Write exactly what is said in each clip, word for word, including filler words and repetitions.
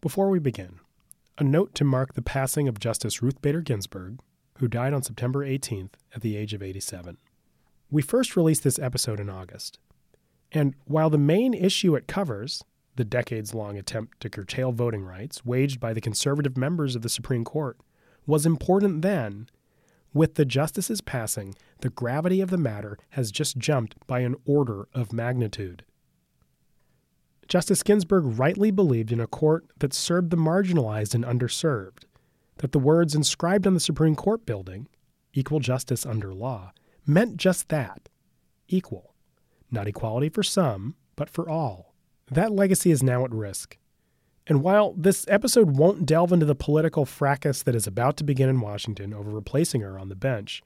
Before we begin, a note to mark the passing of Justice Ruth Bader Ginsburg, who died on September eighteenth at the age of eighty-seven. We first released this episode in August, and while the main issue it covers, the decades-long attempt to curtail voting rights waged by the conservative members of the Supreme Court, was important then, with the justices passing, the gravity of the matter has just jumped by an order of magnitude. Justice Ginsburg rightly believed in a court that served the marginalized and underserved, that the words inscribed on the Supreme Court building, equal justice under law, meant just that, equal, not equality for some, but for all. That legacy is now at risk. And while this episode won't delve into the political fracas that is about to begin in Washington over replacing her on the bench,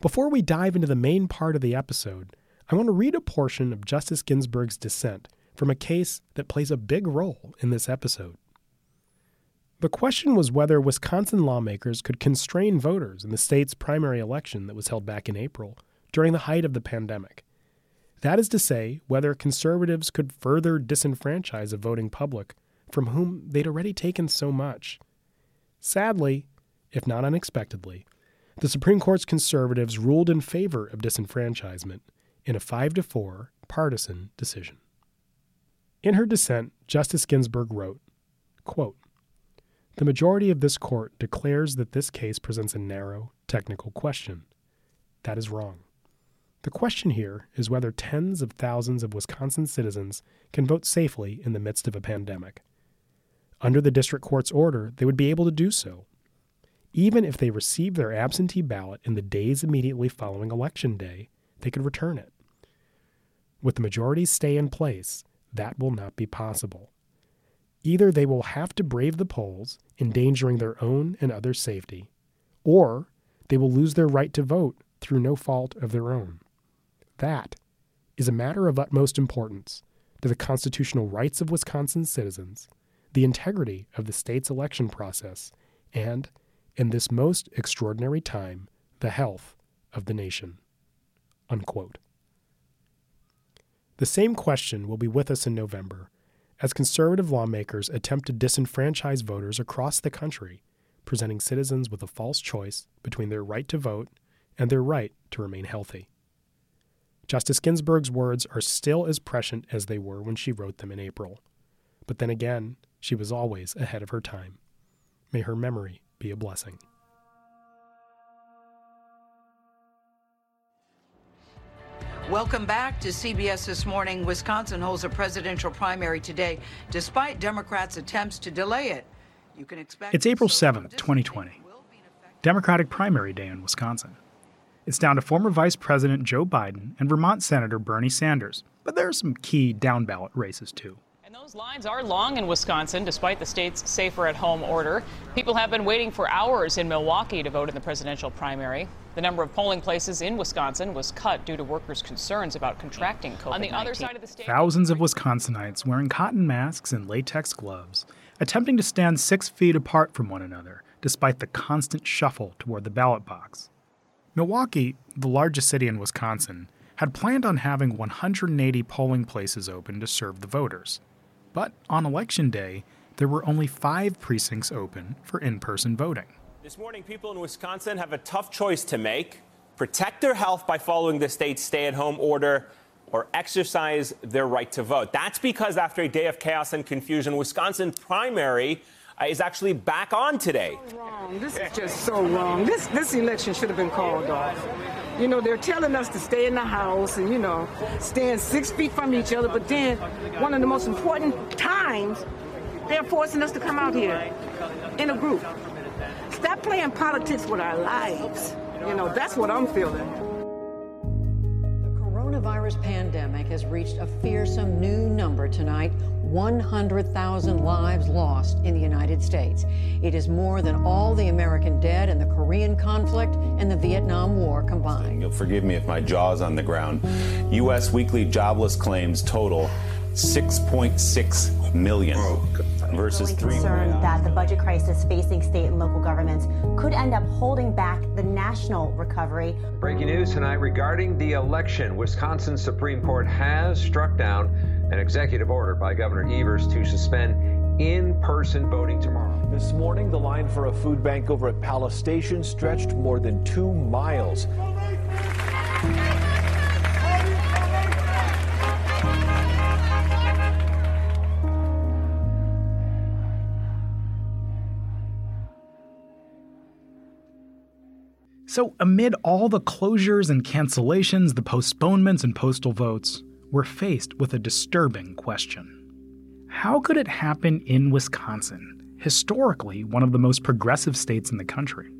before we dive into the main part of the episode, I want to read a portion of Justice Ginsburg's dissent from a case that plays a big role in this episode. The question was whether Wisconsin lawmakers could constrain voters in the state's primary election that was held back in April during the height of the pandemic. That is to say, whether conservatives could further disenfranchise a voting public from whom they'd already taken so much. Sadly, if not unexpectedly, the Supreme Court's conservatives ruled in favor of disenfranchisement in a five to four partisan decision. In her dissent, Justice Ginsburg wrote, quote, "The majority of this court declares that this case presents a narrow, technical question. That is wrong. The question here is whether tens of thousands of Wisconsin citizens can vote safely in the midst of a pandemic. Under the district court's order, they would be able to do so, even if they received their absentee ballot in the days immediately following Election Day. They could return it. With the majority stay in place, that will not be possible. Either they will have to brave the polls, endangering their own and others' safety, or they will lose their right to vote through no fault of their own. That is a matter of utmost importance to the constitutional rights of Wisconsin citizens, the integrity of the state's election process, and, in this most extraordinary time, the health of the nation." Unquote. The same question will be with us in November as conservative lawmakers attempt to disenfranchise voters across the country, presenting citizens with a false choice between their right to vote and their right to remain healthy. Justice Ginsburg's words are still as prescient as they were when she wrote them in April. But then again, she was always ahead of her time. May her memory be a blessing. Welcome back to C B S This Morning. Wisconsin holds a presidential primary today, despite Democrats' attempts to delay it. You can expect it's April seventh, twenty twenty, Democratic primary day in Wisconsin. It's down to former Vice President Joe Biden and Vermont Senator Bernie Sanders, but there are some key down-ballot races, too. And those lines are long in Wisconsin, despite the state's safer-at-home order. People have been waiting for hours in Milwaukee to vote in the presidential primary. The number of polling places in Wisconsin was cut due to workers' concerns about contracting COVID nineteen. On the other side of the state, thousands of Wisconsinites wearing cotton masks and latex gloves, attempting to stand six feet apart from one another, despite the constant shuffle toward the ballot box. Milwaukee, the largest city in Wisconsin, had planned on having one hundred eighty polling places open to serve the voters. But on Election Day, there were only five precincts open for in-person voting. This morning, people in Wisconsin have a tough choice to make: protect their health by following the state's stay-at-home order, or exercise their right to vote. That's because after a day of chaos and confusion, Wisconsin primary uh, is actually back on today. So wrong. This is just so wrong. This this election should have been called off. You know, they're telling us to stay in the house and, you know, stand six feet from each other. But then, one of the most important times, they're forcing us to come out here in a group. Stop playing politics with our lives. You know, that's what I'm feeling. The coronavirus pandemic has reached a fearsome new number tonight, one hundred thousand lives lost in the United States. It is more than all the American dead in the Korean conflict and the Vietnam War combined. You'll forgive me if my jaw's on the ground. U S weekly jobless claims total six point six million versus three. Concerned that the budget crisis facing state and local governments could end up holding back the national recovery. Breaking news tonight regarding the election. Wisconsin Supreme Court has struck down an executive order by Governor Evers to suspend in-person voting tomorrow. This morning, the line for a food bank over at Palace Station stretched more than two miles. So amid all the closures and cancellations, the postponements and postal votes, we're faced with a disturbing question. How could it happen in Wisconsin, historically one of the most progressive states in the country?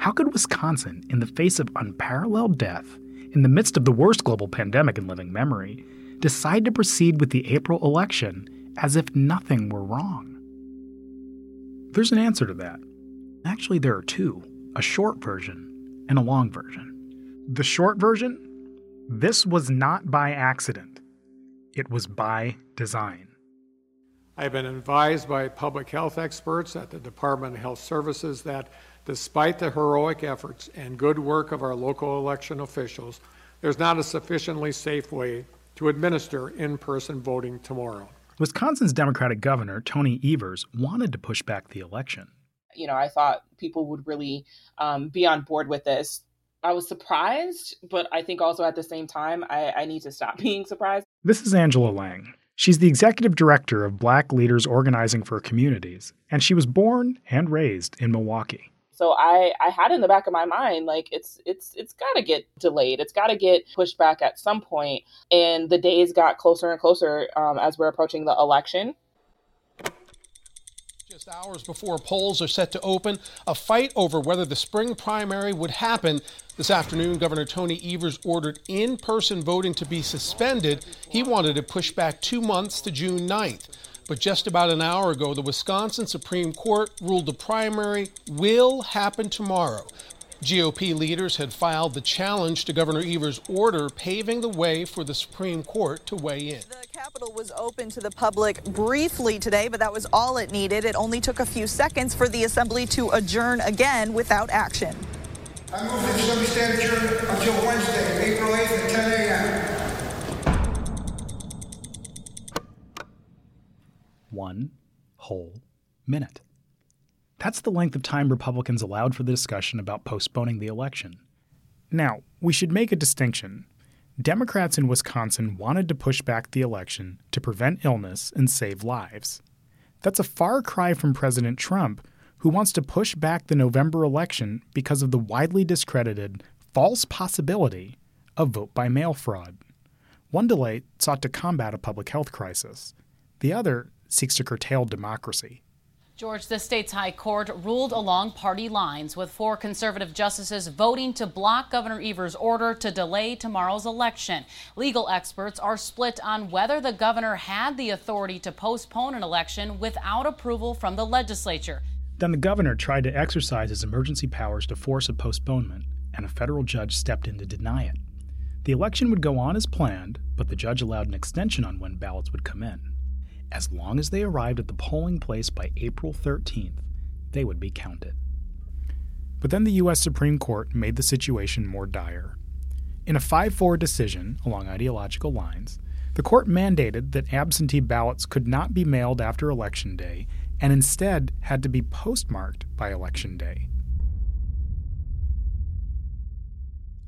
How could Wisconsin, in the face of unparalleled death, in the midst of the worst global pandemic in living memory, decide to proceed with the April election as if nothing were wrong? There's an answer to that. Actually, there are two, a short version and a long version. The short version, this was not by accident. It was by design. I've been advised by public health experts at the Department of Health Services that despite the heroic efforts and good work of our local election officials, there's not a sufficiently safe way to administer in-person voting tomorrow. Wisconsin's Democratic governor, Tony Evers, wanted to push back the election. You know, I thought people would really um, be on board with this. I was surprised, but I think also at the same time, I, I need to stop being surprised. This is Angela Lang. She's the executive director of Black Leaders Organizing for Communities, and she was born and raised in Milwaukee. So I, I had in the back of my mind, like, it's it's it's got to get delayed. It's got to get pushed back at some point. And the days got closer and closer um, as we're approaching the election. Just hours before polls are set to open, a fight over whether the spring primary would happen. This afternoon, Governor Tony Evers ordered in-person voting to be suspended. He wanted to push back two months to June ninth. But just about an hour ago, the Wisconsin Supreme Court ruled the primary will happen tomorrow. G O P leaders had filed the challenge to Governor Evers' order, paving the way for the Supreme Court to weigh in. The Capitol was open to the public briefly today, but that was all it needed. It only took a few seconds for the Assembly to adjourn again without action. I move the Assembly stand adjourned until Wednesday, April eighth at ten a.m. One whole minute. That's the length of time Republicans allowed for the discussion about postponing the election. Now, we should make a distinction. Democrats in Wisconsin wanted to push back the election to prevent illness and save lives. That's a far cry from President Trump, who wants to push back the November election because of the widely discredited false possibility of vote-by-mail fraud. One delay sought to combat a public health crisis. The other seeks to curtail democracy. George, the state's high court ruled along party lines, with four conservative justices voting to block Governor Evers' order to delay tomorrow's election. Legal experts are split on whether the governor had the authority to postpone an election without approval from the legislature. Then the governor tried to exercise his emergency powers to force a postponement, and a federal judge stepped in to deny it. The election would go on as planned, but the judge allowed an extension on when ballots would come in. As long as they arrived at the polling place by April thirteenth, they would be counted. But then the U S Supreme Court made the situation more dire. In a five four decision along ideological lines, the court mandated that absentee ballots could not be mailed after Election Day and instead had to be postmarked by Election Day.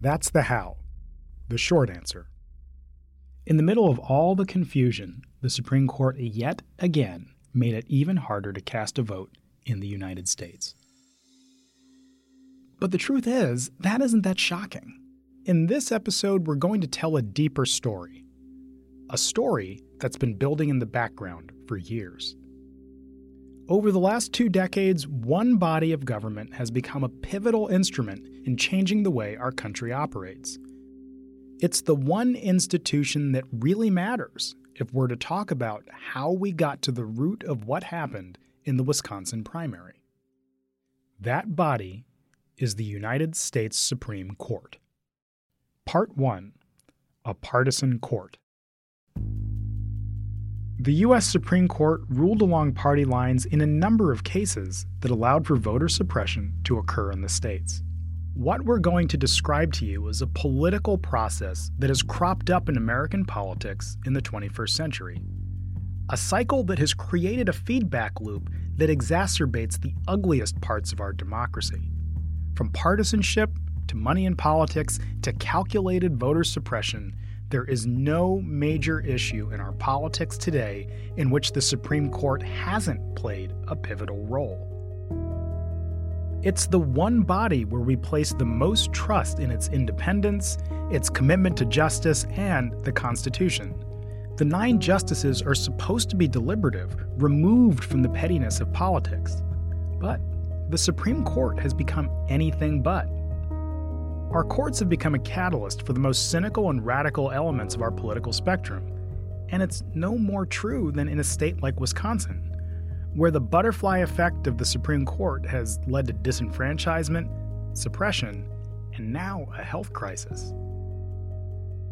That's the how, the short answer. In the middle of all the confusion, the Supreme Court yet again made it even harder to cast a vote in the United States. But the truth is, that isn't that shocking. In this episode, we're going to tell a deeper story. A story that's been building in the background for years. Over the last two decades, one body of government has become a pivotal instrument in changing the way our country operates. It's the one institution that really matters if we're to talk about how we got to the root of what happened in the Wisconsin primary. That body is the United States Supreme Court. Part one, a partisan court. The U S Supreme Court ruled along party lines in a number of cases that allowed for voter suppression to occur in the states. What we're going to describe to you is a political process that has cropped up in American politics in the twenty-first century. a cycle that has created a feedback loop that exacerbates the ugliest parts of our democracy. From partisanship to money in politics to calculated voter suppression, there is no major issue in our politics today in which the Supreme Court hasn't played a pivotal role. It's the one body where we place the most trust in its independence, its commitment to justice, and the Constitution. The nine justices are supposed to be deliberative, removed from the pettiness of politics. But the Supreme Court has become anything but. Our courts have become a catalyst for the most cynical and radical elements of our political spectrum. And it's no more true than in a state like Wisconsin, where the butterfly effect of the Supreme Court has led to disenfranchisement, suppression, and now a health crisis.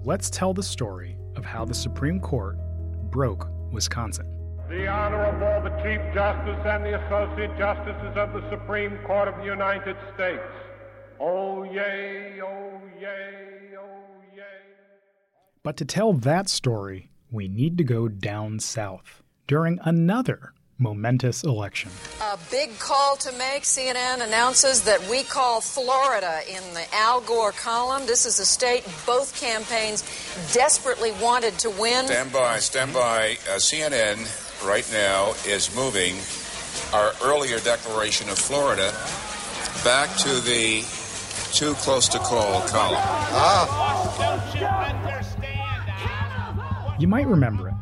Let's tell the story of how the Supreme Court broke Wisconsin. The Honorable, the Chief Justice, and the Associate Justices of the Supreme Court of the United States. Oh, yay, oh, yay, oh, yay. But to tell that story, we need to go down south during another momentous election. A big call to make. C N N announces that we call Florida in the Al Gore column. This is a state both campaigns desperately wanted to win. Stand by, stand by. Uh, C N N right now is moving our earlier declaration of Florida back to the too close to call column. Ah. You might remember it.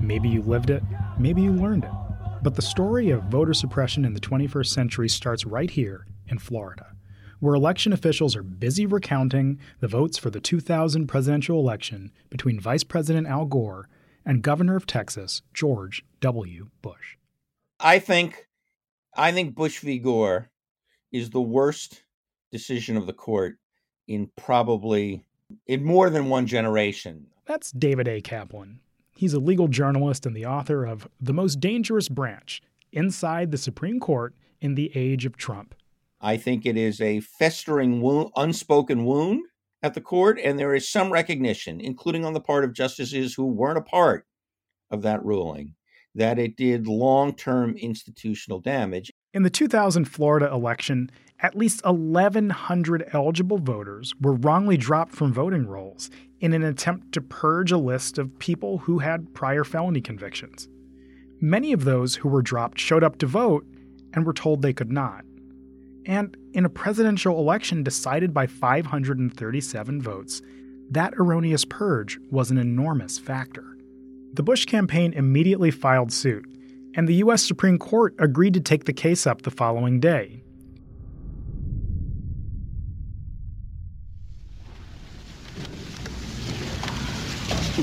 Maybe you lived it. Maybe you learned it. But the story of voter suppression in the twenty-first century starts right here in Florida, where election officials are busy recounting the votes for the two thousand presidential election between Vice President Al Gore and Governor of Texas, George W. Bush. I think I think Bush v. Gore is the worst decision of the court in probably in more than one generation. That's David A. Kaplan. He's a legal journalist and the author of The Most Dangerous Branch Inside the Supreme Court in the Age of Trump. I think it is a festering wound, unspoken wound at the court, and there is some recognition, including on the part of justices who weren't a part of that ruling, that it did long-term institutional damage. In the two thousand Florida election, at least eleven hundred eligible voters were wrongly dropped from voting rolls in an attempt to purge a list of people who had prior felony convictions. Many of those who were dropped showed up to vote and were told they could not. And in a presidential election decided by five hundred thirty-seven votes, that erroneous purge was an enormous factor. The Bush campaign immediately filed suit, and the U S Supreme Court agreed to take the case up the following day.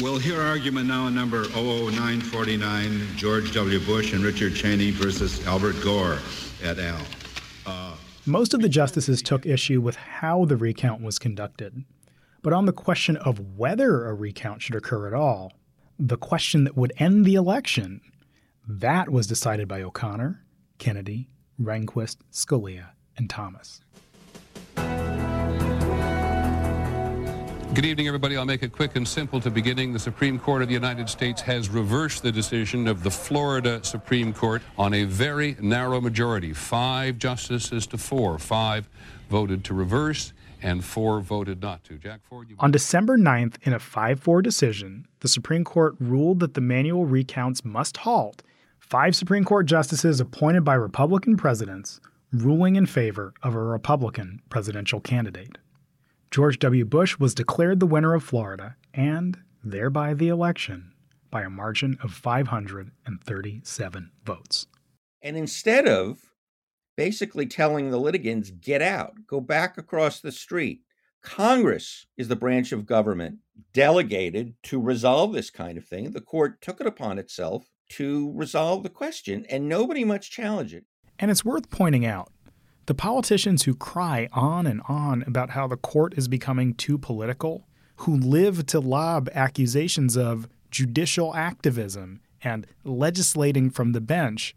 We'll hear argument now in number oh oh nine forty-nine, George W. Bush and Richard Cheney versus Albert Gore et al. Uh, Most of the justices took issue with how the recount was conducted. But on the question of whether a recount should occur at all, the question that would end the election, that was decided by O'Connor, Kennedy, Rehnquist, Scalia, and Thomas. Good evening, everybody. I'll make it quick and simple to beginning. The Supreme Court of the United States has reversed the decision of the Florida Supreme Court on a very narrow majority. Five justices to four. Five voted to reverse and four voted not to. Jack Ford, you... On December ninth, in a five four decision, the Supreme Court ruled that the manual recounts must halt. Five Supreme Court justices appointed by Republican presidents ruling in favor of a Republican presidential candidate. George W. Bush was declared the winner of Florida and thereby the election by a margin of five hundred thirty-seven votes. And instead of basically telling the litigants, get out, go back across the street. Congress is the branch of government delegated to resolve this kind of thing. The court took it upon itself to resolve the question, and nobody much challenged it. And it's worth pointing out, the politicians who cry on and on about how the court is becoming too political, who live to lob accusations of judicial activism and legislating from the bench,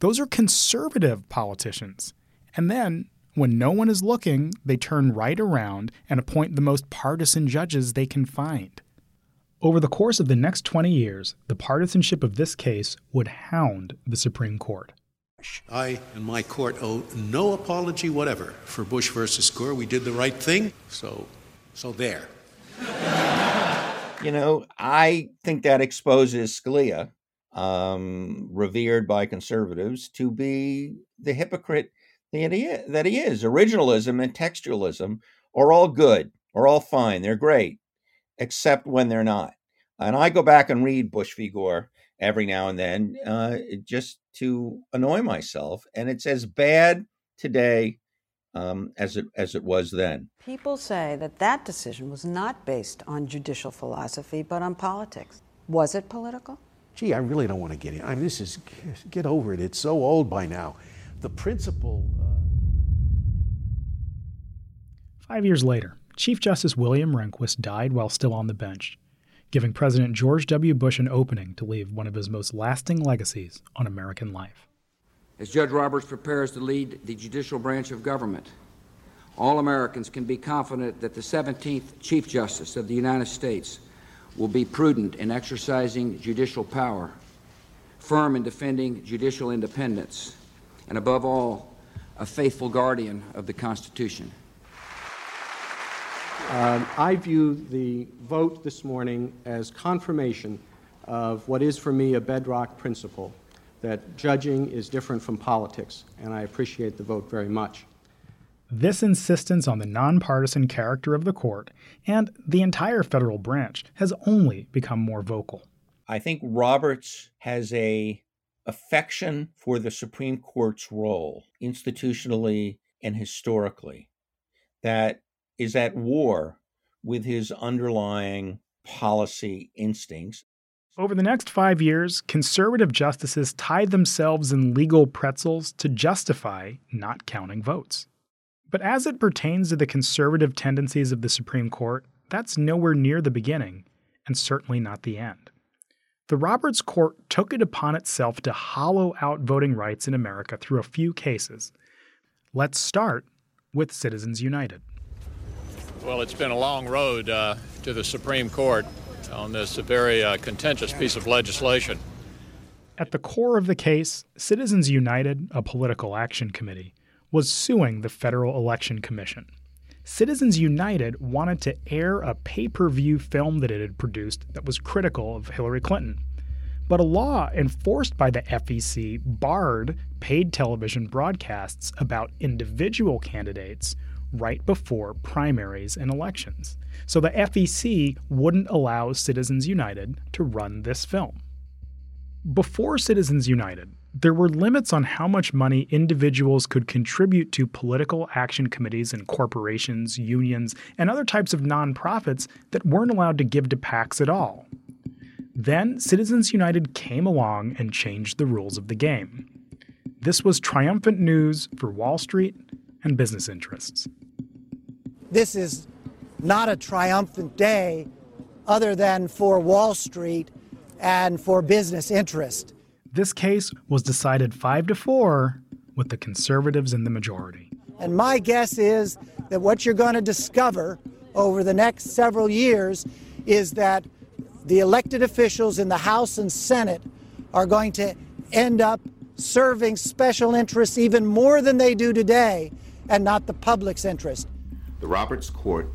those are conservative politicians. And then, when no one is looking, they turn right around and appoint the most partisan judges they can find. Over the course of the next twenty years, the partisanship of this case would hound the Supreme Court. I and my court owe no apology whatever for Bush versus Gore. We did the right thing, so so there. You know, I think that exposes Scalia, um, revered by conservatives, to be the hypocrite that he is. That he is. Originalism and textualism are all good, are all fine, they're great, except when they're not. And I go back and read Bush v. Gore every now and then, uh, just to annoy myself. And it's as bad today um, as it as it was then. People say that that decision was not based on judicial philosophy, but on politics. Was it political? Gee, I really don't want to get in. I mean, this is, get over it. It's so old by now. The principle. Uh... Five years later, Chief Justice William Rehnquist died while still on the bench, giving President George W. Bush an opening to leave one of his most lasting legacies on American life. As Judge Roberts prepares to lead the judicial branch of government, all Americans can be confident that the seventeenth Chief Justice of the United States will be prudent in exercising judicial power, firm in defending judicial independence, and above all, a faithful guardian of the Constitution. Um, I view the vote this morning as confirmation of what is for me a bedrock principle, that judging is different from politics, and I appreciate the vote very much. This insistence on the nonpartisan character of the court and the entire federal branch has only become more vocal. I think Roberts has an affection for the Supreme Court's role, institutionally and historically, that is at war with his underlying policy instincts. Over the next five years, conservative justices tied themselves in legal pretzels to justify not counting votes. But as it pertains to the conservative tendencies of the Supreme Court, that's nowhere near the beginning, and certainly not the end. The Roberts Court took it upon itself to hollow out voting rights in America through a few cases. Let's start with Citizens United. Well, it's been a long road uh, to the Supreme Court on this very uh, contentious piece of legislation. At the core of the case, Citizens United, a political action committee, was suing the Federal Election Commission. Citizens United wanted to air a pay-per-view film that it had produced that was critical of Hillary Clinton. But a law enforced by the F E C barred paid television broadcasts about individual candidates right before primaries and elections. So the F E C wouldn't allow Citizens United to run this film. Before Citizens United, there were limits on how much money individuals could contribute to political action committees and corporations, unions, and other types of nonprofits that weren't allowed to give to PACs at all. Then Citizens United came along and changed the rules of the game. This was triumphant news for Wall Street and business interests. This is not a triumphant day other than for Wall Street and for business interest. This case was decided five to four with the conservatives in the majority. And my guess is that what you're going to discover over the next several years is that the elected officials in the House and Senate are going to end up serving special interests even more than they do today, and not the public's interest. The Roberts Court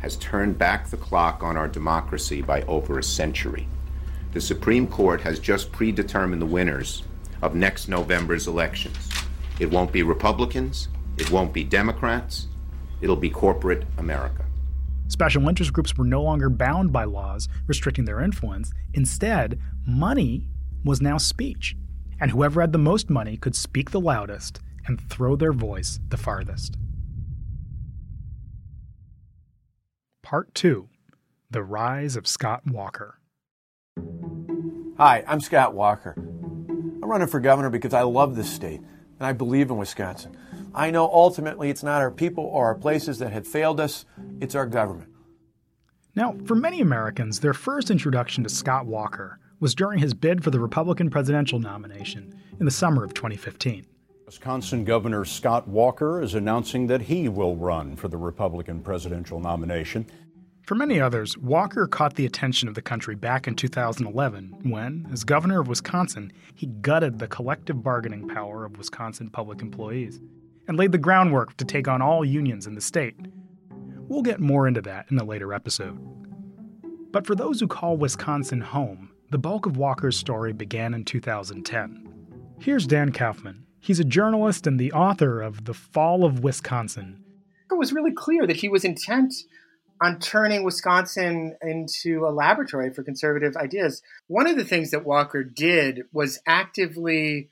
has turned back the clock on our democracy by over a century. The Supreme Court has just predetermined the winners of next November's elections. It won't be Republicans, it won't be Democrats, it'll be corporate America. Special interest groups were no longer bound by laws restricting their influence. Instead, money was now speech, and whoever had the most money could speak the loudest and throw their voice the farthest. Part two, The Rise of Scott Walker. Hi, I'm Scott Walker. I'm running for governor because I love this state, and I believe in Wisconsin. I know ultimately it's not our people or our places that have failed us, it's our government. Now, for many Americans, their first introduction to Scott Walker was during his bid for the Republican presidential nomination in the summer of twenty fifteen. Wisconsin Governor Scott Walker is announcing that he will run for the Republican presidential nomination. For many others, Walker caught the attention of the country back in two thousand eleven when, as governor of Wisconsin, he gutted the collective bargaining power of Wisconsin public employees and laid the groundwork to take on all unions in the state. We'll get more into that in a later episode. But for those who call Wisconsin home, the bulk of Walker's story began in two thousand ten. Here's Dan Kaufman. He's a journalist and the author of The Fall of Wisconsin. It was really clear that he was intent on turning Wisconsin into a laboratory for conservative ideas. One of the things that Walker did was actively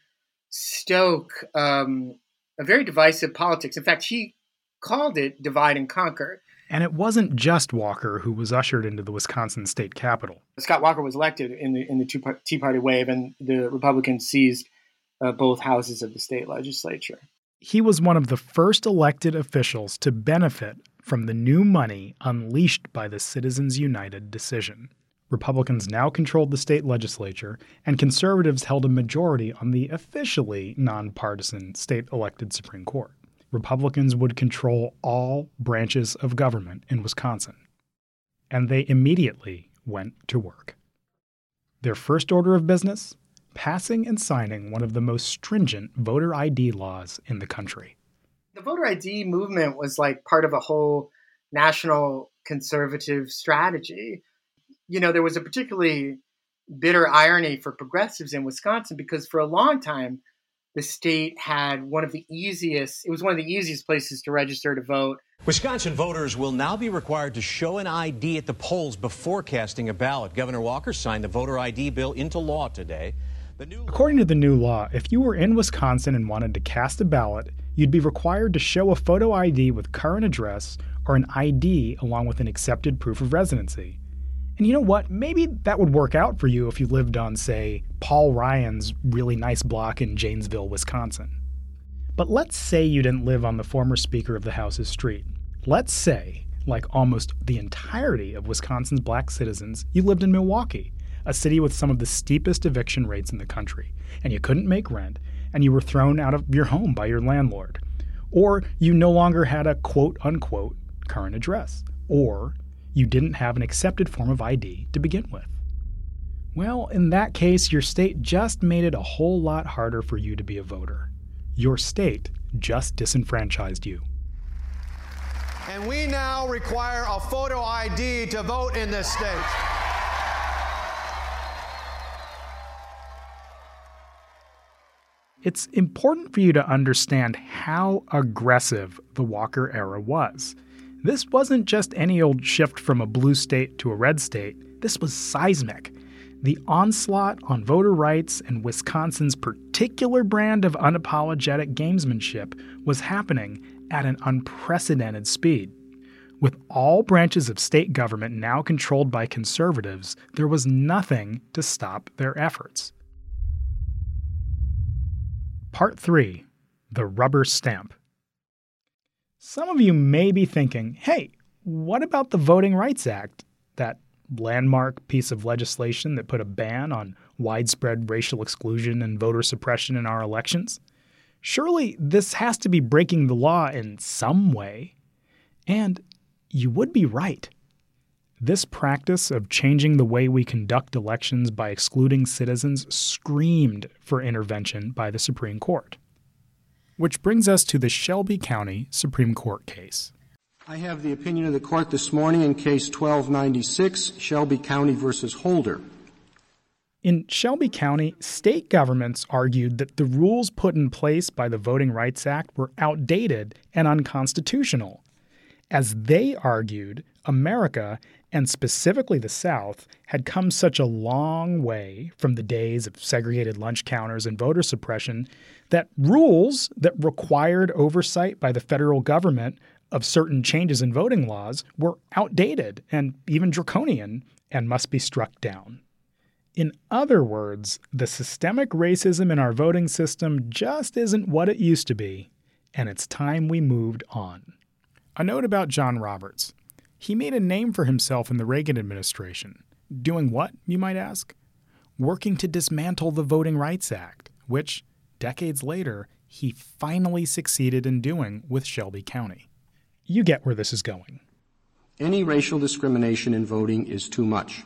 stoke um, a very divisive politics. In fact, he called it divide and conquer. And it wasn't just Walker who was ushered into the Wisconsin state capitol. Scott Walker was elected in the in the Tea Party wave, and the Republicans seized uh, both houses of the state legislature. He was one of the first elected officials to benefit from the new money unleashed by the Citizens United decision. Republicans now controlled the state legislature, and conservatives held a majority on the officially nonpartisan state-elected Supreme Court. Republicans would control all branches of government in Wisconsin. And they immediately went to work. Their first order of business? Passing and signing one of the most stringent voter I D laws in the country. The voter I D movement was like part of a whole national conservative strategy. You know, there was a particularly bitter irony for progressives in Wisconsin because for a long time, the state had one of the easiest, it was one of the easiest places to register to vote. Wisconsin voters will now be required to show an I D at the polls before casting a ballot. Governor Walker signed the voter I D bill into law today. The new According to the new law, if you were in Wisconsin and wanted to cast a ballot, you'd be required to show a photo I D with current address or an I D along with an accepted proof of residency. And you know what? Maybe that would work out for you if you lived on, say, Paul Ryan's really nice block in Janesville, Wisconsin. But let's say you didn't live on the former Speaker of the House's street. Let's say, like almost the entirety of Wisconsin's black citizens, you lived in Milwaukee, a city with some of the steepest eviction rates in the country, and you couldn't make rent, and you were thrown out of your home by your landlord. Or you no longer had a quote-unquote current address. Or you didn't have an accepted form of I D to begin with. Well, in that case, your state just made it a whole lot harder for you to be a voter. Your state just disenfranchised you. And we now require a photo I D to vote in this state. It's important for you to understand how aggressive the Walker era was. This wasn't just any old shift from a blue state to a red state. This was seismic. The onslaught on voter rights and Wisconsin's particular brand of unapologetic gamesmanship was happening at an unprecedented speed. With all branches of state government now controlled by conservatives, there was nothing to stop their efforts. Part three, the rubber stamp. Some of you may be thinking, hey, what about the Voting Rights Act, that landmark piece of legislation that put a ban on widespread racial exclusion and voter suppression in our elections? Surely this has to be breaking the law in some way. And you would be right. This practice of changing the way we conduct elections by excluding citizens screamed for intervention by the Supreme Court. Which brings us to the Shelby County Supreme Court case. I have the opinion of the court this morning in case twelve ninety-six, Shelby County versus Holder. In Shelby County, state governments argued that the rules put in place by the Voting Rights Act were outdated and unconstitutional. As they argued, America, and specifically the South, had come such a long way from the days of segregated lunch counters and voter suppression that rules that required oversight by the federal government of certain changes in voting laws were outdated and even draconian and must be struck down. In other words, the systemic racism in our voting system just isn't what it used to be, and it's time we moved on. A note about John Roberts. He made a name for himself in the Reagan administration. Doing what, you might ask? Working to dismantle the Voting Rights Act, which, decades later, he finally succeeded in doing with Shelby County. You get where this is going. Any racial discrimination in voting is too much.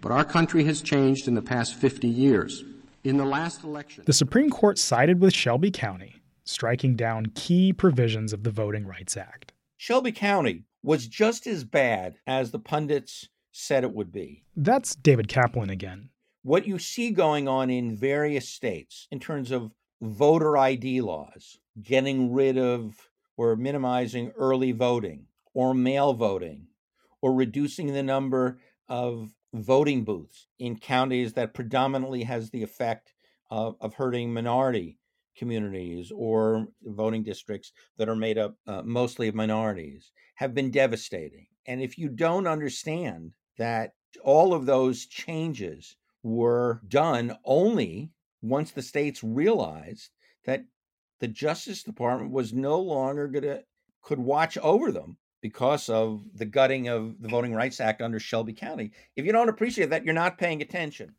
But our country has changed in the past fifty years. In the last election, the Supreme Court sided with Shelby County, striking down key provisions of the Voting Rights Act. Shelby County was just as bad as the pundits said it would be. That's David Kaplan again. What you see going on in various states in terms of voter I D laws, getting rid of or minimizing early voting or mail voting or reducing the number of voting booths in counties that predominantly has the effect of, of hurting minority communities or voting districts that are made up uh, mostly of minorities have been devastating. And if you don't understand that all of those changes were done only once the states realized that the Justice Department was no longer going to could watch over them because of the gutting of the Voting Rights Act under Shelby County. If you don't appreciate that, you're not paying attention.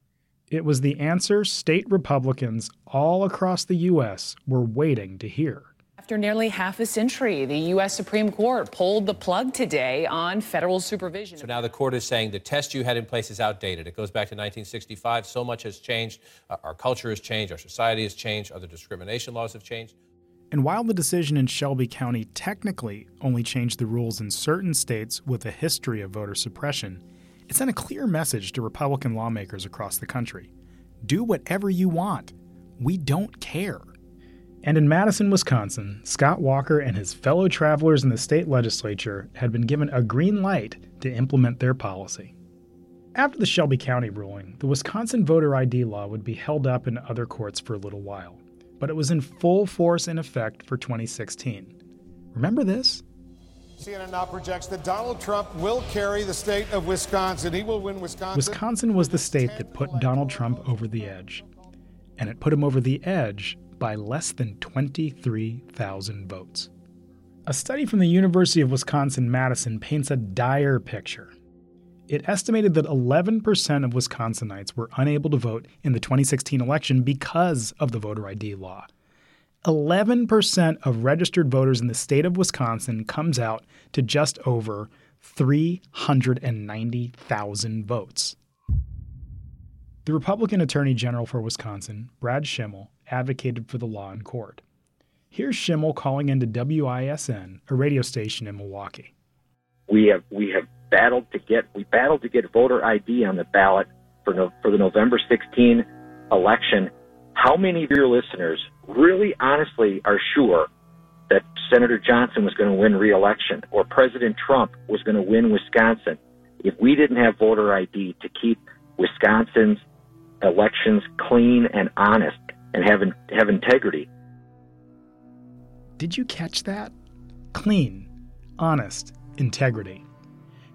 It was the answer state Republicans all across the U S were waiting to hear. After nearly half a century, the U S Supreme Court pulled the plug today on federal supervision. So now the court is saying the test you had in place is outdated. It goes back to nineteen sixty-five. So much has changed. Uh, our culture has changed. Our society has changed. Other discrimination laws have changed. And while the decision in Shelby County technically only changed the rules in certain states with a history of voter suppression, it sent a clear message to Republican lawmakers across the country. Do whatever you want. We don't care. And in Madison, Wisconsin, Scott Walker and his fellow travelers in the state legislature had been given a green light to implement their policy. After the Shelby County ruling, the Wisconsin voter I D law would be held up in other courts for a little while. But it was in full force in effect for twenty sixteen. Remember this? C N N now projects that Donald Trump will carry the state of Wisconsin. He will win Wisconsin. Wisconsin was the state that put Donald Trump over the edge. And it put him over the edge by less than twenty-three thousand votes. A study from the University of Wisconsin-Madison paints a dire picture. It estimated that eleven percent of Wisconsinites were unable to vote in the twenty sixteen election because of the voter I D law. eleven percent of registered voters in the state of Wisconsin comes out to just over three hundred ninety thousand votes. The Republican Attorney General for Wisconsin, Brad Schimmel, advocated for the law in court. Here's Schimmel calling into W I S N, a radio station in Milwaukee. We have we have battled to get we battled to get voter I D on the ballot for no, for the November sixteenth election. How many of your listeners really honestly are sure that Senator Johnson was going to win re-election or President Trump was going to win Wisconsin if we didn't have voter I D to keep Wisconsin's elections clean and honest and have in, have integrity? Did you catch that? Clean, honest, integrity.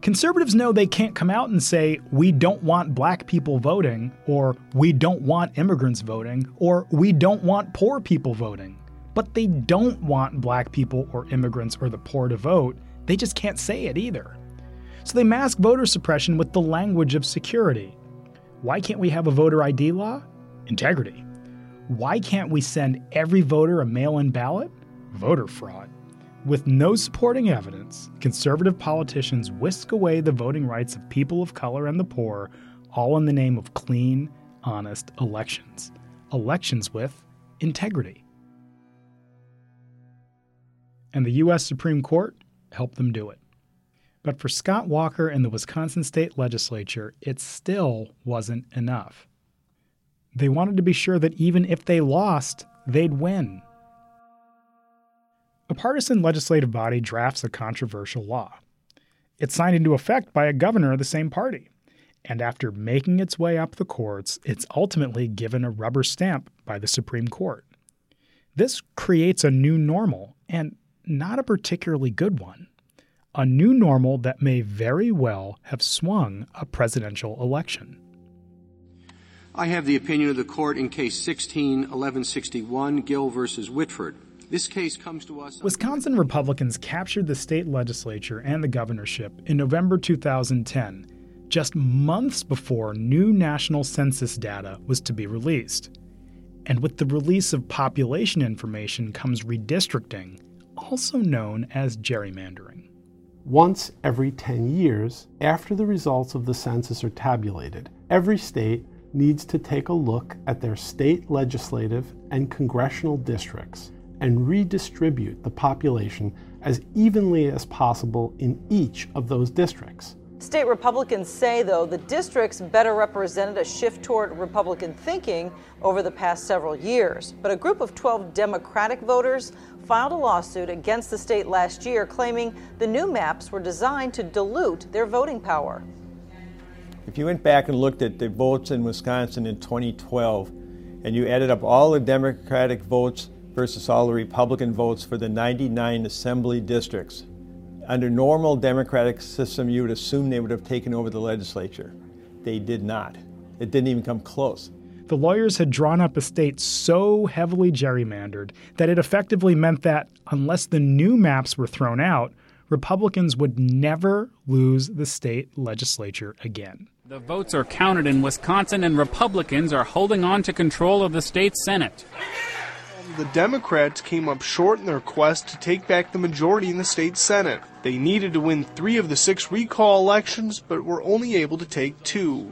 Conservatives know they can't come out and say, we don't want black people voting, or we don't want immigrants voting, or we don't want poor people voting. But they don't want black people or immigrants or the poor to vote. They just can't say it either. So they mask voter suppression with the language of security. Why can't we have a voter I D law? Integrity. Why can't we send every voter a mail-in ballot? Voter fraud. With no supporting evidence, conservative politicians whisk away the voting rights of people of color and the poor, all in the name of clean, honest elections. Elections with integrity. And the U S Supreme Court helped them do it. But for Scott Walker and the Wisconsin state legislature, it still wasn't enough. They wanted to be sure that even if they lost, they'd win. A partisan legislative body drafts a controversial law. It's signed into effect by a governor of the same party. And after making its way up the courts, it's ultimately given a rubber stamp by the Supreme Court. This creates a new normal, and not a particularly good one. A new normal that may very well have swung a presidential election. I have the opinion of the court in case sixteen eleven sixty-one, Gill versus Whitford. This case comes to us. Wisconsin Republicans captured the state legislature and the governorship in November two thousand ten, just months before new national census data was to be released. And with the release of population information comes redistricting, also known as gerrymandering. once every ten years after the results of the census are tabulated. Every state needs to take a look at their state legislative and congressional districts and redistribute the population as evenly as possible in each of those districts. State Republicans say, though, the districts better represented a shift toward Republican thinking over the past several years. But a group of twelve Democratic voters filed a lawsuit against the state last year, claiming the new maps were designed to dilute their voting power. If you went back and looked at the votes in Wisconsin in twenty twelve, and you added up all the Democratic votes versus all the Republican votes for the ninety-nine assembly districts, under normal democratic system, you would assume they would have taken over the legislature. They did not. It didn't even come close. The lawyers had drawn up a state so heavily gerrymandered that it effectively meant that, unless the new maps were thrown out, Republicans would never lose the state legislature again. The votes are counted in Wisconsin, and Republicans are holding on to control of the state Senate. The Democrats came up short in their quest to take back the majority in the state Senate. They needed to win three of the six recall elections, but were only able to take two.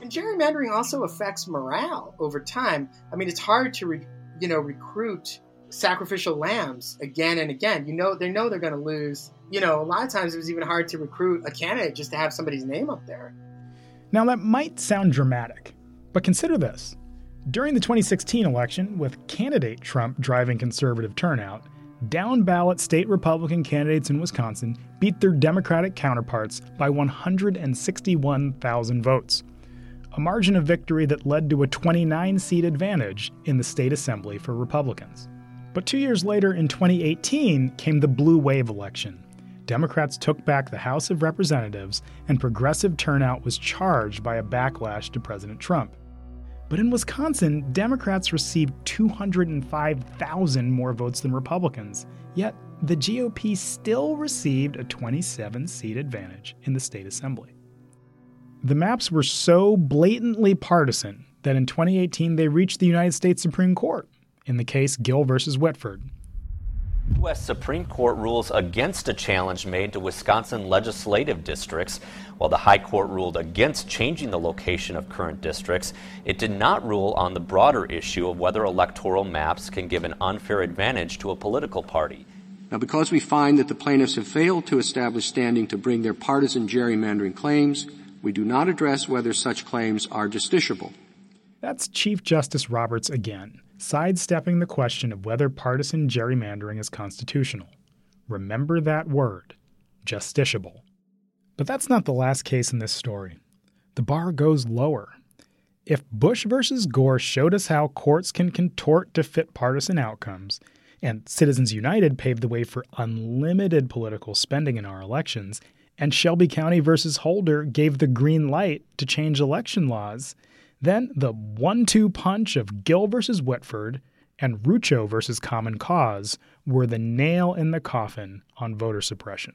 And gerrymandering also affects morale over time. I mean, it's hard to, re- you know, recruit sacrificial lambs again and again. You know, they know they're going to lose. You know, a lot of times it was even hard to recruit a candidate just to have somebody's name up there. Now, that might sound dramatic, but consider this. During the twenty sixteen election, with candidate Trump driving conservative turnout, down-ballot state Republican candidates in Wisconsin beat their Democratic counterparts by one hundred sixty-one thousand votes, a margin of victory that led to a twenty-nine seat advantage in the state assembly for Republicans. But two years later, in twenty eighteen, came the blue wave election. Democrats took back the House of Representatives, and progressive turnout was charged by a backlash to President Trump. But in Wisconsin, Democrats received two hundred five thousand more votes than Republicans, yet the G O P still received a twenty-seven seat advantage in the state assembly. The maps were so blatantly partisan that in twenty eighteen they reached the United States Supreme Court in the case Gill versus Whitford. The U S Supreme Court rules against a challenge made to Wisconsin legislative districts. While the High Court ruled against changing the location of current districts, it did not rule on the broader issue of whether electoral maps can give an unfair advantage to a political party. Now, because we find that the plaintiffs have failed to establish standing to bring their partisan gerrymandering claims, we do not address whether such claims are justiciable. That's Chief Justice Roberts again, sidestepping the question of whether partisan gerrymandering is constitutional. Remember that word, justiciable. But that's not the last case in this story. The bar goes lower. If Bush versus Gore showed us how courts can contort to fit partisan outcomes, and Citizens United paved the way for unlimited political spending in our elections, and Shelby County versus Holder gave the green light to change election laws, then the one two punch of Gill versus Whitford and Rucho versus Common Cause were the nail in the coffin on voter suppression.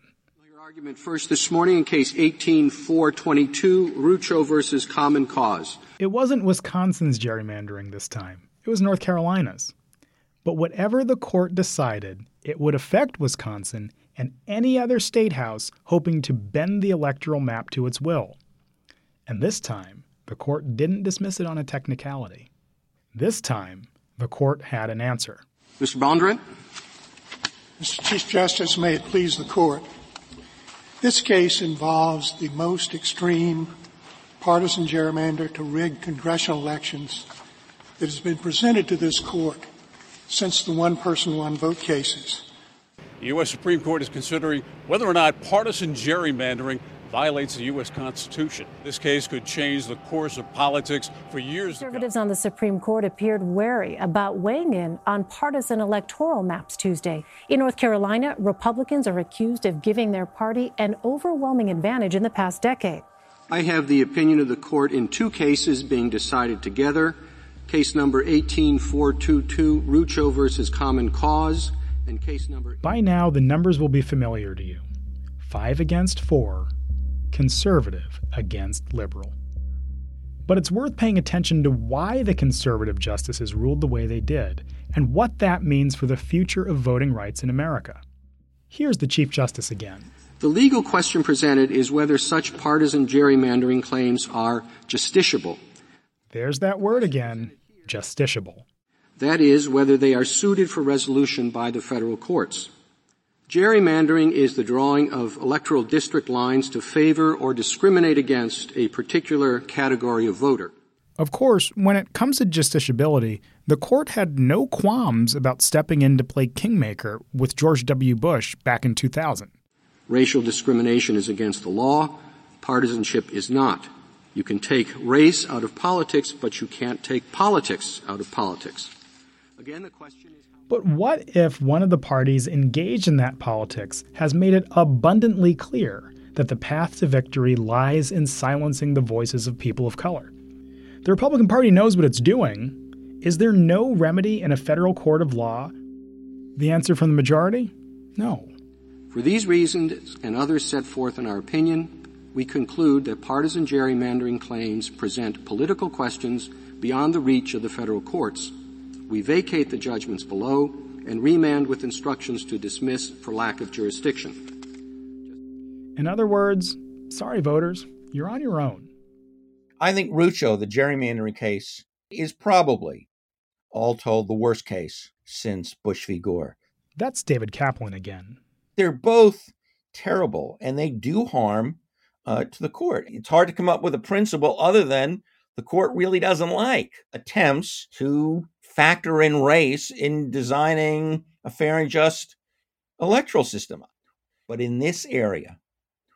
Your argument first this morning in case eighteen four twenty-two, Rucho versus Common Cause. It wasn't Wisconsin's gerrymandering this time. It was North Carolina's. But whatever the court decided, it would affect Wisconsin and any other statehouse hoping to bend the electoral map to its will. And this time, the court didn't dismiss it on a technicality. This time, the court had an answer. Mister Bondurant. Mister Chief Justice, may it please the court. This case involves the most extreme partisan gerrymander to rig congressional elections that has been presented to this court since the one-person, one-vote cases. The U S Supreme Court is considering whether or not partisan gerrymandering violates the U S Constitution. This case could change the course of politics for years. Conservatives on the Supreme Court appeared wary about weighing in on partisan electoral maps Tuesday. In North Carolina, Republicans are accused of giving their party an overwhelming advantage in the past decade. I have the opinion of the court in two cases being decided together. Case number eighteen four twenty-two, Rucho versus Common Cause, and case number... By now, the numbers will be familiar to you. Five against four. Conservative against liberal. But it's worth paying attention to why the conservative justices ruled the way they did, and what that means for the future of voting rights in America. Here's the Chief Justice again. The legal question presented is whether such partisan gerrymandering claims are justiciable. There's that word again, justiciable. That is, whether they are suited for resolution by the federal courts. Gerrymandering is the drawing of electoral district lines to favor or discriminate against a particular category of voter. Of course, when it comes to justiciability, the court had no qualms about stepping in to play kingmaker with George W. Bush back in two thousand. Racial discrimination is against the law. Partisanship is not. You can take race out of politics, but you can't take politics out of politics. Again, the question is... But what if one of the parties engaged in that politics has made it abundantly clear that the path to victory lies in silencing the voices of people of color? The Republican Party knows what it's doing. Is there no remedy in a federal court of law? The answer from the majority? No. For these reasons and others set forth in our opinion, we conclude that partisan gerrymandering claims present political questions beyond the reach of the federal courts. We vacate the judgments below and remand with instructions to dismiss for lack of jurisdiction. In other words, sorry, voters, you're on your own. I think Rucho, the gerrymandering case, is probably, all told, the worst case since Bush v. Gore. That's David Kaplan again. They're both terrible, and they do harm uh, to the court. It's hard to come up with a principle other than the court really doesn't like attempts to factor in race in designing a fair and just electoral system. But in this area,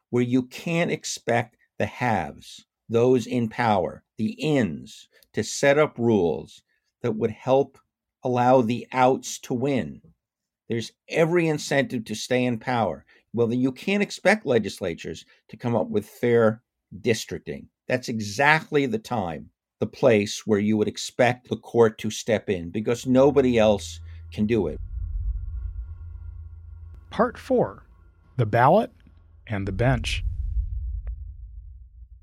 where you can't expect the haves, those in power, the ins, to set up rules that would help allow the outs to win, there's every incentive to stay in power. Well, you can't expect legislatures to come up with fair districting. That's exactly the time, the place where you would expect the court to step in, because nobody else can do it. Part four, the ballot and the bench.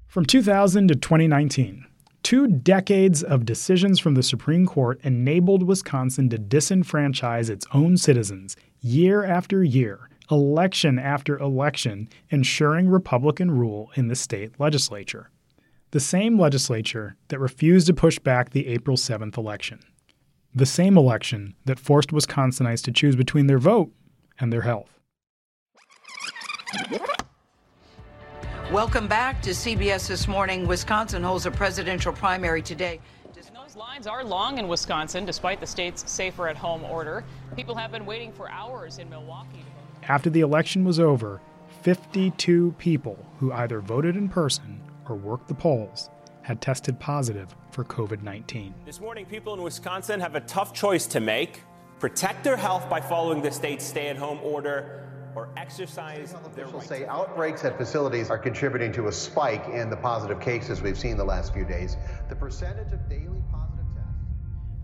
From two thousand to twenty nineteen, two decades of decisions from the Supreme Court enabled Wisconsin to disenfranchise its own citizens year after year, election after election, ensuring Republican rule in the state legislature. The same legislature that refused to push back the April seventh election. The same election that forced Wisconsinites to choose between their vote and their health. Welcome back to C B S This Morning. Wisconsin holds a presidential primary today. Those lines are long in Wisconsin, despite the state's safer-at-home order. People have been waiting for hours in Milwaukee. After the election was over, fifty-two people who either voted in person or worked the polls had tested positive for covid nineteen. This morning, people in Wisconsin have a tough choice to make. Protect their health by following the state's stay-at-home order, or exercise their rights. Say outbreaks at facilities are contributing to a spike in the positive cases we've seen the last few days. The percentage of daily positive tests.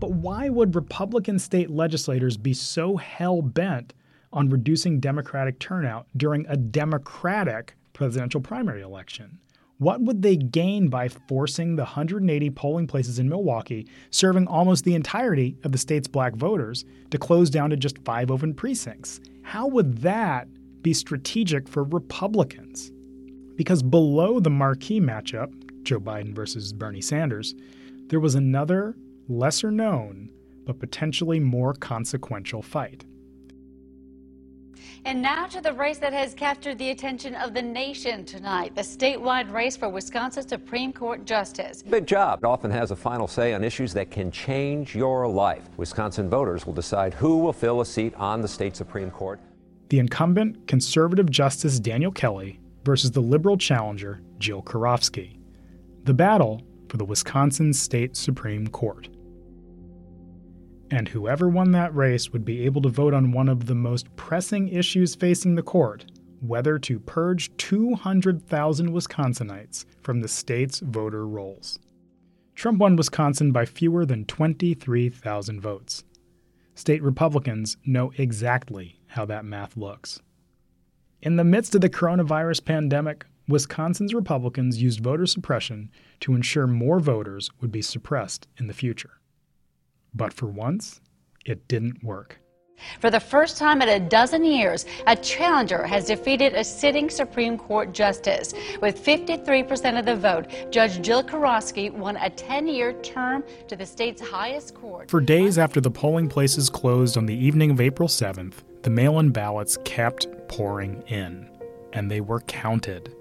But why would Republican state legislators be so hell-bent on reducing Democratic turnout during a Democratic presidential primary election? What would they gain by forcing the one hundred eighty polling places in Milwaukee, serving almost the entirety of the state's black voters, to close down to just five open precincts? How would that be strategic for Republicans? Because below the marquee matchup, Joe Biden versus Bernie Sanders, there was another lesser known but potentially more consequential fight. And now to the race that has captured the attention of the nation tonight, the statewide race for Wisconsin Supreme Court Justice. Big job. It often has a final say on issues that can change your life. Wisconsin voters will decide who will fill a seat on the state Supreme Court. The incumbent conservative Justice Daniel Kelly versus the liberal challenger Jill Karofsky. The battle for the Wisconsin State Supreme Court. And whoever won that race would be able to vote on one of the most pressing issues facing the court, whether to purge two hundred thousand Wisconsinites from the state's voter rolls. Trump won Wisconsin by fewer than twenty-three thousand votes. State Republicans know exactly how that math looks. In the midst of the coronavirus pandemic, Wisconsin's Republicans used voter suppression to ensure more voters would be suppressed in the future. But for once, it didn't work. For the first time in a dozen years, a challenger has defeated a sitting Supreme Court justice. With fifty-three percent of the vote, Judge Jill Karofsky won a ten-year term to the state's highest court. For days after the polling places closed on the evening of April seventh, the mail-in ballots kept pouring in, and they were counted.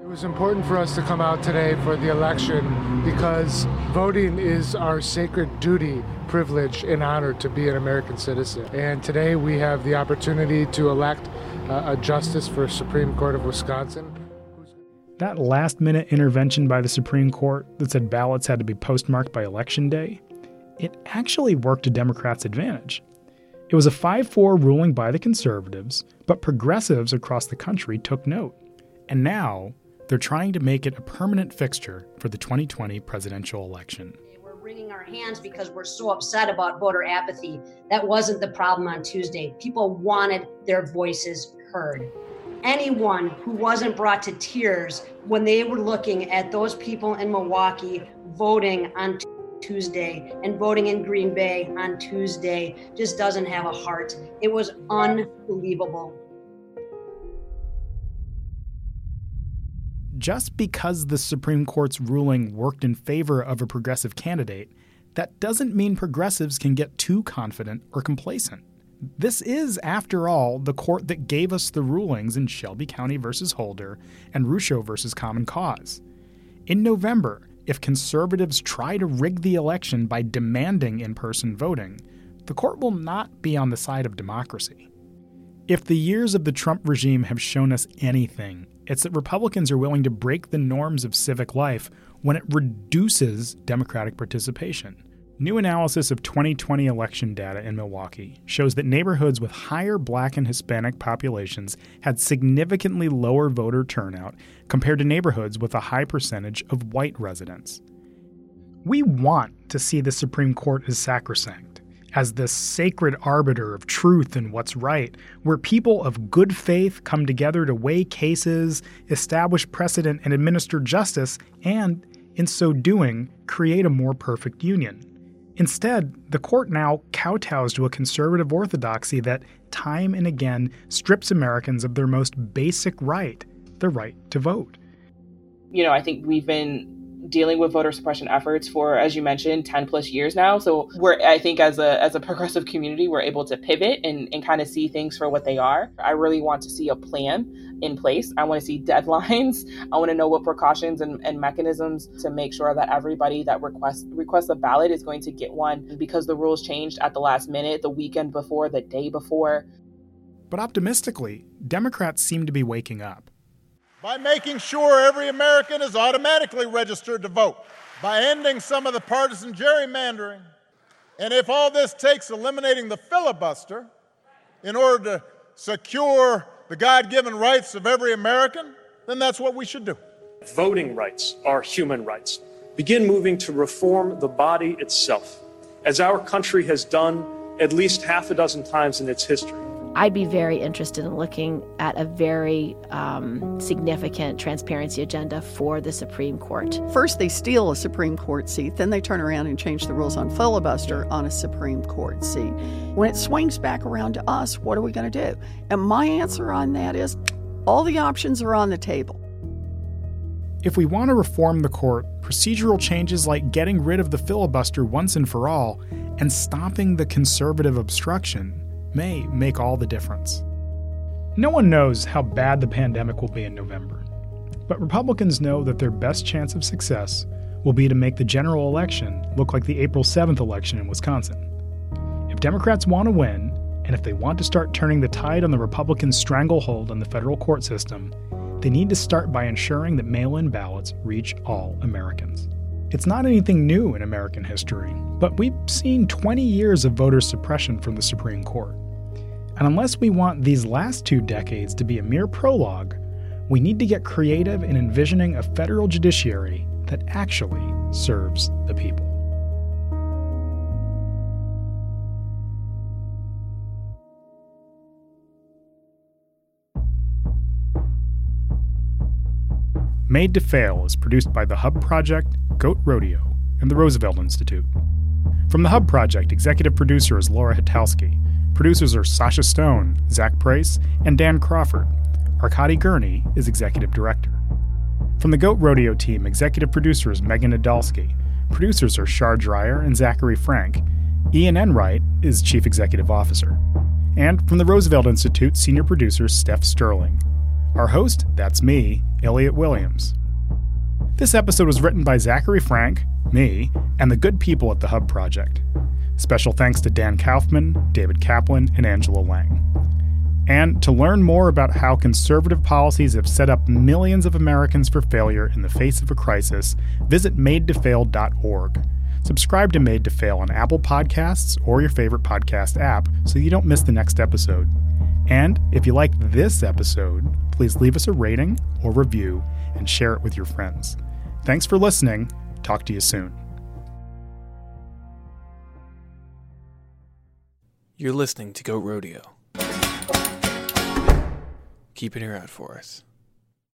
It was important for us to come out today for the election because voting is our sacred duty, privilege, and honor to be an American citizen. And today we have the opportunity to elect uh, a justice for Supreme Court of Wisconsin. That last-minute intervention by the Supreme Court that said ballots had to be postmarked by Election Day, it actually worked to Democrats' advantage. It was a five four ruling by the conservatives, but progressives across the country took note. And now they're trying to make it a permanent fixture for the twenty twenty presidential election. We're wringing our hands because we're so upset about voter apathy. That wasn't the problem on Tuesday. People wanted their voices heard. Anyone who wasn't brought to tears when they were looking at those people in Milwaukee voting on t- Tuesday and voting in Green Bay on Tuesday just doesn't have a heart. It was unbelievable. Just because the Supreme Court's ruling worked in favor of a progressive candidate, that doesn't mean progressives can get too confident or complacent. This is, after all, the court that gave us the rulings in Shelby County versus Holder and Rucho versus Common Cause. In November, if conservatives try to rig the election by demanding in-person voting, the court will not be on the side of democracy. If the years of the Trump regime have shown us anything, it's that Republicans are willing to break the norms of civic life when it reduces Democratic participation. New analysis of twenty twenty election data in Milwaukee shows that neighborhoods with higher Black and Hispanic populations had significantly lower voter turnout compared to neighborhoods with a high percentage of white residents. We want to see the Supreme Court as sacrosanct, as the sacred arbiter of truth and what's right, where people of good faith come together to weigh cases, establish precedent, and administer justice, and, in so doing, create a more perfect union. Instead, the court now kowtows to a conservative orthodoxy that, time and again, strips Americans of their most basic right, the right to vote. You know, I think we've been dealing with voter suppression efforts for, as you mentioned, ten plus years now. So we're, I think as a as a progressive community, we're able to pivot and, and kind of see things for what they are. I really want to see a plan in place. I want to see deadlines. I want to know what precautions and, and mechanisms to make sure that everybody that requests requests a ballot is going to get one, because the rules changed at the last minute, the weekend before, the day before. But optimistically, Democrats seem to be waking up. By making sure every American is automatically registered to vote, by ending some of the partisan gerrymandering, and if all this takes eliminating the filibuster in order to secure the God-given rights of every American, then that's what we should do. Voting rights are human rights. Begin moving to reform the body itself, as our country has done at least half a dozen times in its history. I'd be very interested in looking at a very um, significant transparency agenda for the Supreme Court. First, they steal a Supreme Court seat. Then they turn around and change the rules on filibuster on a Supreme Court seat. When it swings back around to us, what are we going to do? And my answer on that is all the options are on the table. If we want to reform the court, procedural changes like getting rid of the filibuster once and for all and stopping the conservative obstruction may make all the difference. No one knows how bad the pandemic will be in November, but Republicans know that their best chance of success will be to make the general election look like the April seventh election in Wisconsin. If Democrats want to win, and if they want to start turning the tide on the Republican stranglehold on the federal court system, they need to start by ensuring that mail-in ballots reach all Americans. It's not anything new in American history, but we've seen twenty years of voter suppression from the Supreme Court. And unless we want these last two decades to be a mere prologue, we need to get creative in envisioning a federal judiciary that actually serves the people. Made to Fail is produced by The Hub Project, Goat Rodeo, and the Roosevelt Institute. From The Hub Project, executive producer is Laura Hetowski. Producers are Sasha Stone, Zach Price, and Dan Crawford. Arkady Gurney is executive director. From the Goat Rodeo team, executive producer is Megan Nadolsky. Producers are Shar Dreyer and Zachary Frank. Ian Enright is chief executive officer. And from the Roosevelt Institute, senior producer Steph Sterling. Our host, that's me, Elliot Williams. This episode was written by Zachary Frank, me, and the good people at the Hub Project. Special thanks to Dan Kaufman, David Kaplan, and Angela Lang. And to learn more about how conservative policies have set up millions of Americans for failure in the face of a crisis, visit made to fail dot org. Subscribe to Made to Fail on Apple Podcasts or your favorite podcast app so you don't miss the next episode. And if you liked this episode, please leave us a rating or review and share it with your friends. Thanks for listening. Talk to you soon. You're listening to Goat Rodeo. Keep an ear out for us.